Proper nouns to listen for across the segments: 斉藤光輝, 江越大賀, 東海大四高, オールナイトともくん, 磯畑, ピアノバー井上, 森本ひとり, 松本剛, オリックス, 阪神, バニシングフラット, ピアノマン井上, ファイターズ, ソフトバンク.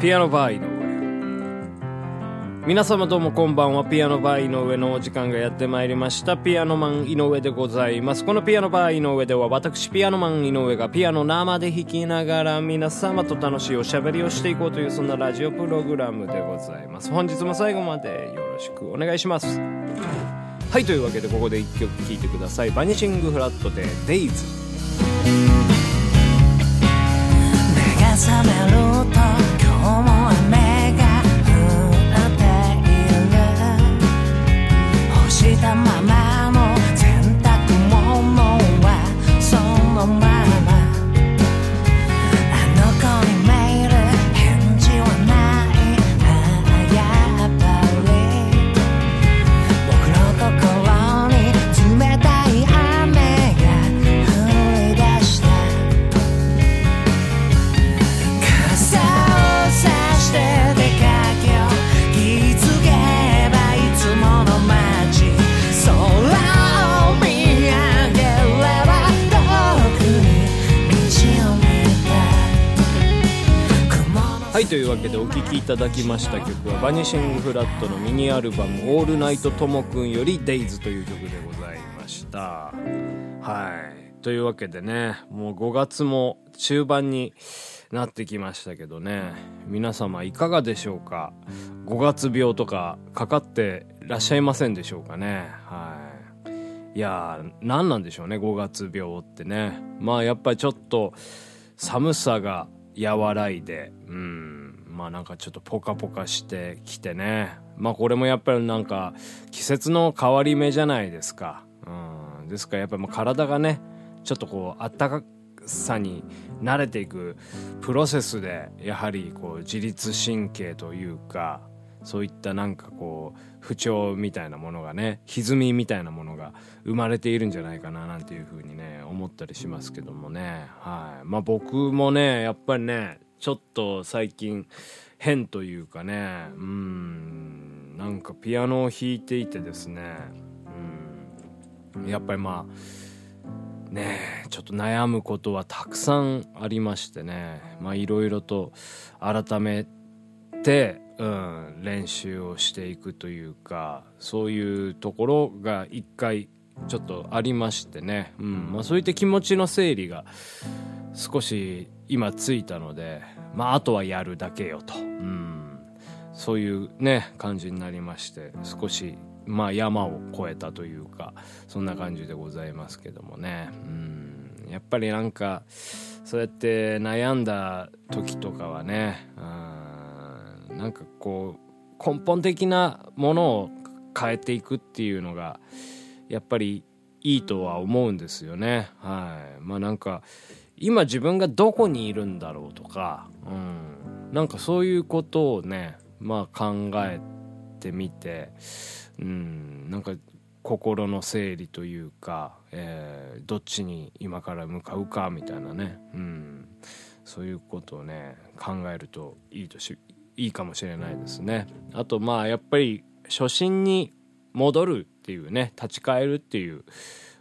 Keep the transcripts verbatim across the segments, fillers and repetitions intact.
ピアノバー井上、皆様どうもこんばんは。ピアノバー井上のお時間がやってまいりました。ピアノマン井上でございます。このピアノバー井上では、私ピアノマン井上がピアノ生で弾きながら皆様と楽しいおしゃべりをしていこうという、そんなラジオプログラムでございます。本日も最後までよろしくお願いします。はい、というわけでここでいっきょく聴いてください。バニシングフラットでデイズ。目が覚めろと今日も雨が降っている。干したままの洗濯物はそのまま、あの子にメール返事はないな、やっぱり僕の心に冷たい雨が降り出した。傘を差して出かけよう、気づけばいつもの街、空を見上げれば遠くに道を見た。はい、というわけでお聴きいただきました曲は、バニシングフラットのミニアルバムオールナイトともくんよりデイズという曲でございました。はい、というわけでね、もうごがつも中盤になってきましたけどね、皆様いかがでしょうか。ごがつ病とかかかってらっしゃいませんでしょうかね。はい、いやー、何なんでしょうね、ごがつ病ってね。まあやっぱりちょっと寒さが和らいで、うん、まあなんかちょっとポカポカしてきてね、まあこれもやっぱりなんか季節の変わり目じゃないですか。うん、ですからやっぱりもう体がね、ちょっとこうあったかくさに慣れていくプロセスで、やはりこう自律神経というか、そういったなんかこう不調みたいなものがね、歪みみたいなものが生まれているんじゃないかななんていう風にね思ったりしますけどもね。はい、まあ僕もねやっぱりねちょっと最近変というかね、うーん、なんかピアノを弾いていてですね、うん、やっぱりまあねえちょっと悩むことはたくさんありましてね、まあいろいろと改めて、うん、練習をしていくというか、そういうところが一回ちょっとありましてね、うん、まあ、そういった気持ちの整理が少し今ついたので、まああとはやるだけよと、うん、そういうね感じになりまして、少しまあ山を越えたというか、そんな感じでございますけどもね。うん、やっぱりなんかそうやって悩んだ時とかはね、うん、なんかこう根本的なものを変えていくっていうのがやっぱりいいとは思うんですよね。はい、まあなんか今自分がどこにいるんだろうとか、うん、なんかそういうことをね、まあ考えててみて、うん、なんか心の整理というか、えー、どっちに今から向かうかみたいなね、うん、そういうことをね考えるといいとし、いいかもしれないですね。あとまあやっぱり初心に戻るっていうね、立ち返るっていう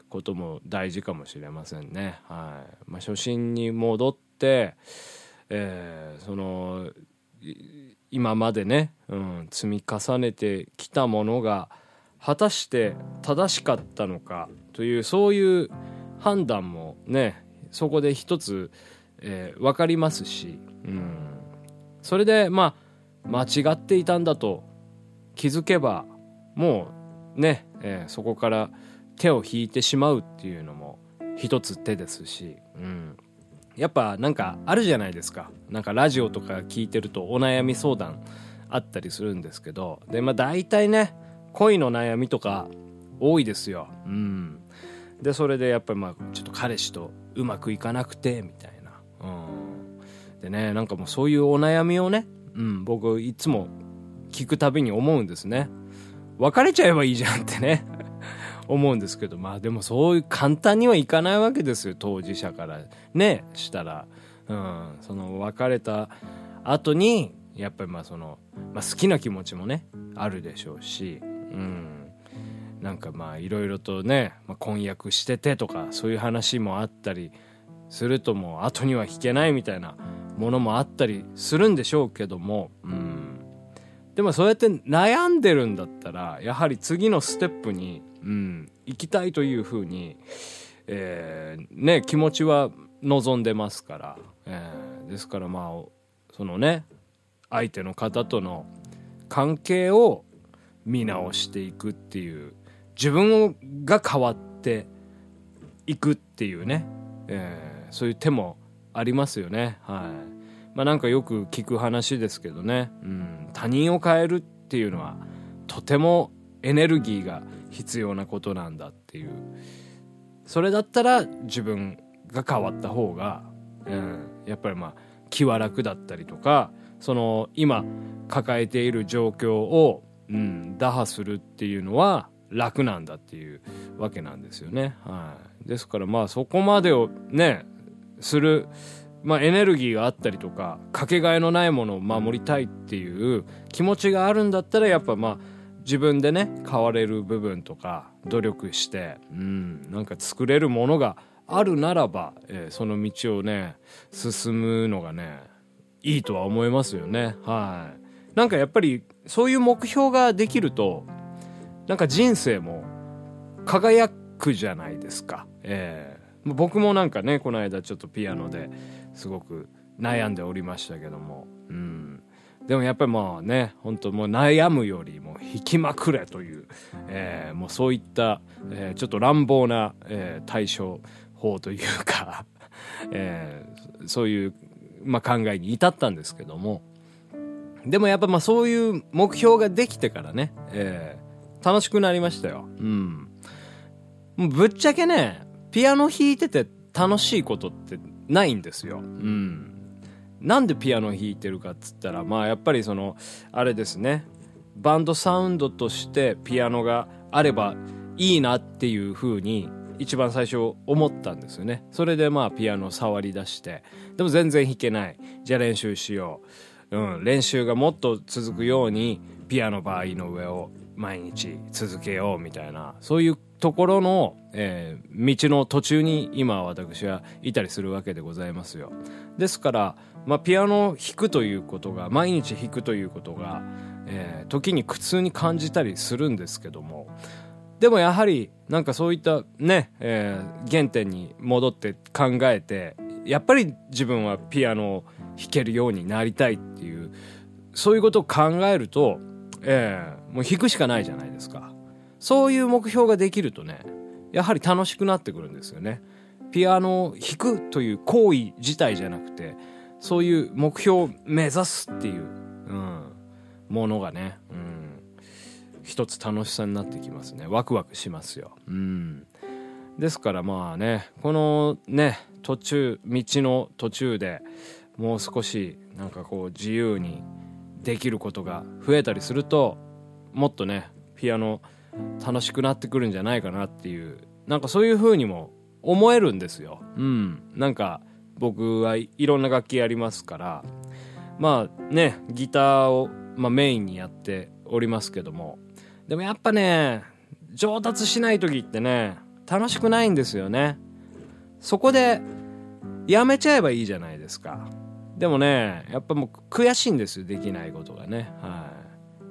ことも大事かもしれませんね。はい、まあ、初心に戻って、えー、その今までね、うん、積み重ねてきたものが果たして正しかったのかという、そういう判断もねそこで一つ、えー、分かりますし、うん、それでまあ間違っていたんだと気づけばもうね、えー、そこから手を引いてしまうっていうのも一つ手ですし、うん、やっぱなんかあるじゃないですか。なんかラジオとか聞いてるとお悩み相談あったりするんですけど、でまあ大体ね恋の悩みとか多いですよ。うん、でそれでやっぱりまあちょっと彼氏とうまくいかなくてみたいな、うん、でねなんかもうそういうお悩みをね、うん、僕いつも聞くたびに思うんですね。別れちゃえばいいじゃんってね思うんですけど、まあでもそういう簡単にはいかないわけですよ、当事者からねしたら。うん、その別れた後にやっぱりまあその、まあ、好きな気持ちもねあるでしょうし、うん、なんかまあいろいろとね、まあ、婚約しててとかそういう話もあったりするともう後には引けないみたいなものもあったりするんでしょうけども、うん、でもそうやって悩んでるんだったらやはり次のステップに、うん、行きたいというふうに、えーね、気持ちは望んでますから、えー、ですからまあそのね相手の方との関係を見直していくっていう自分が変わっていくっていうね、えー、そういう手もありますよね。はい。まあなんかよく聞く話ですけどね、うん、他人を変えるっていうのはとてもエネルギーが必要なことなんだっていう。それだったら自分が変わった方が、うん、やっぱりまあ気は楽だったりとか、その今抱えている状況を、うん、打破するっていうのは楽なんだっていうわけなんですよね。はい、ですからまあそこまでをねする、まあ、エネルギーがあったりとかかけがえのないものを守りたいっていう気持ちがあるんだったらやっぱまあ自分でね変われる部分とか努力して、うん、なんか作れるものがあるならば、えー、その道をね進むのがねいいとは思いますよね。はい。なんかやっぱりそういう目標ができるとなんか人生も輝くじゃないですか、えー、僕もなんかねこの間ちょっとピアノですごく悩んでおりましたけども、うん、でもやっぱりまあね本当もう悩むよりも弾きまくれという、えー、もうそういった、えー、ちょっと乱暴な、えー、対処法というか、えー、そういう、まあ、考えに至ったんですけども、でもやっぱまあそういう目標ができてからね、えー、楽しくなりましたよ。うん。もうぶっちゃけね、ピアノ弾いてて楽しいことってないんですよ。うん。なんでピアノ弾いてるかっつったら、まあやっぱりそのあれですね、バンドサウンドとしてピアノがあればいいなっていう風に一番最初思ったんですよね。それでまあピアノ触り出して、でも全然弾けない。じゃあ練習しよう。うん、練習がもっと続くようにピアノバーの上を毎日続けようみたいなそういうところの、えー、道の途中に今私はいたりするわけでございますよ。ですから、まあ、ピアノを弾くということが毎日弾くということが、えー、時に苦痛に感じたりするんですけども、でもやはりなんかそういったね、えー、原点に戻って考えてやっぱり自分はピアノを弾けるようになりたいっていうそういうことを考えると、えー、もう弾くしかないじゃないですか。そういう目標ができるとねやはり楽しくなってくるんですよね。ピアノを弾くという行為自体じゃなくてそういう目標を目指すっていう、うん、ものがね、うん、一つ楽しさになってきますね。ワクワクしますよ、うん、ですからまあねこのね途中道の途中でもう少しなんかこう自由にできることが増えたりするともっとねピアノ楽しくなってくるんじゃないかなっていうなんかそういう風にも思えるんですよ。うん、なんか僕はいろんな楽器やりますからまあねギターを、まあ、メインにやっておりますけどもでもやっぱね上達しない時ってね楽しくないんですよね。そこでやめちゃえばいいじゃないですか。でもねやっぱもう悔しいんですよできないことがね、は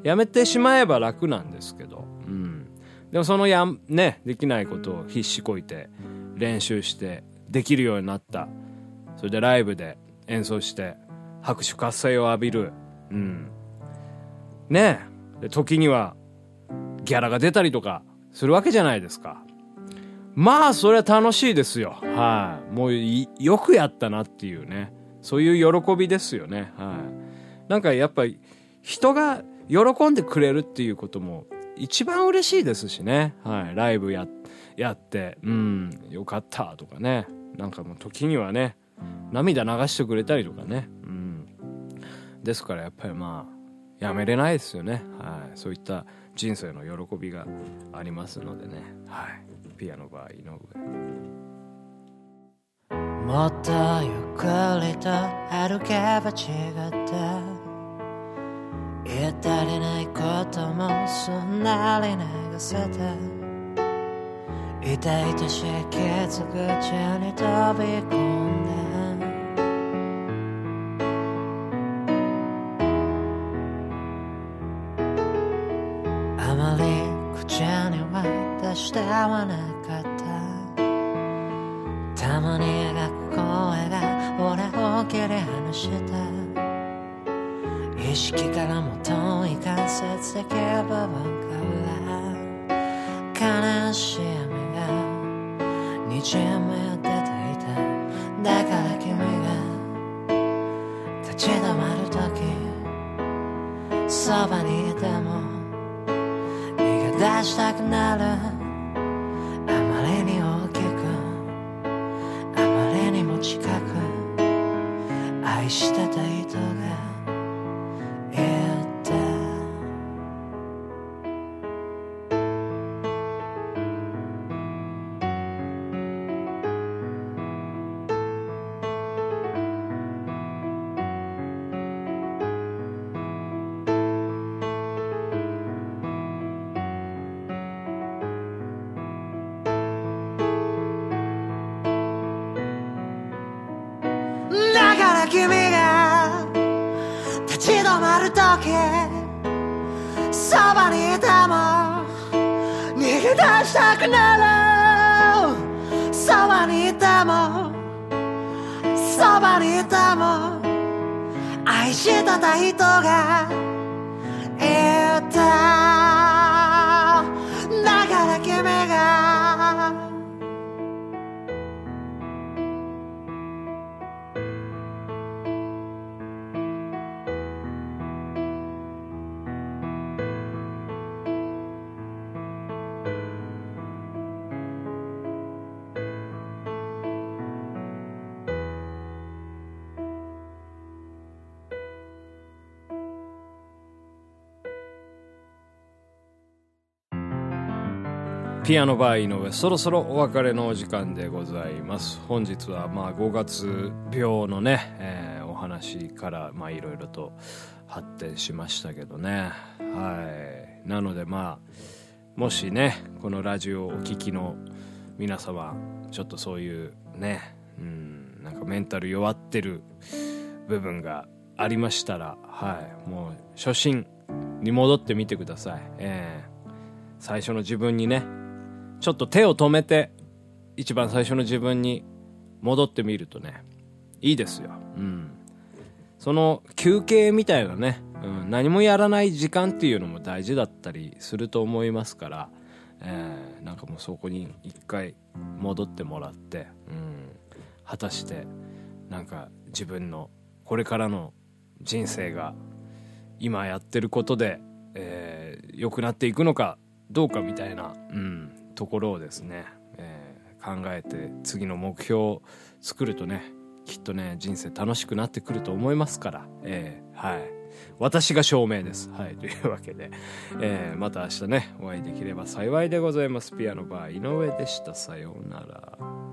い、やめてしまえば楽なんですけど、うん、でもそのやねできないことを必死こいて練習してできるようになったそれでライブで演奏して拍手喝采を浴びる、うん、ねで時にはギャラが出たりとかするわけじゃないですか。まあそれは楽しいですよ。はい、もうよくやったなっていうねそういう喜びですよね。はい、なんかやっぱり人が喜んでくれるっていうことも一番嬉しいですしね。はい、ライブ や, やってうんよかったとかねなんかもう時にはね涙流してくれたりとかね、うん、ですからやっぱりまあやめれないですよね。はい、そういった人生の喜びがありますのでね。はい、ピアノバーの上もっとゆっくりと歩けば違った言ったりないこともすんなり流せた痛々しい傷口に飛び込んだして合わなかった。たまに描く声が俺を切り離した。意識からも遠い間接的部分から悲しみがにじみ出ていた。だから君が立ち止まるときそばにいても出したくなる。あまりに大きくあまりにも近く愛してた人がいた。君が立ち止まるときそばにいても逃げ出したくなる。そばにいてもそばにいても愛してた人がいた。だから君がピアノバー井上、そろそろお別れのお時間でございます。本日はまあごがつ病のね、えー、お話からまあいろいろと発展しましたけどね、はい、なのでまあもしねこのラジオをお聞きの皆様ちょっとそういうね、うん、なんかメンタル弱ってる部分がありましたら、はい、もう初心に戻ってみてください、えー、最初の自分にねちょっと手を止めて一番最初の自分に戻ってみるとねいいですよ、うん、その休憩みたいなね、うん、何もやらない時間っていうのも大事だったりすると思いますから、えー、なんかもうそこに一回戻ってもらって、うん、果たしてなんか自分のこれからの人生が今やってることで、えー、良くなっていくのかどうかみたいな、うんところをですね、えー、考えて次の目標を作るとねきっとね人生楽しくなってくると思いますから、えー、はい、私が証明です、はい、というわけで、えー、また明日ねお会いできれば幸いでございます。ピアノバー井上でした。さようなら。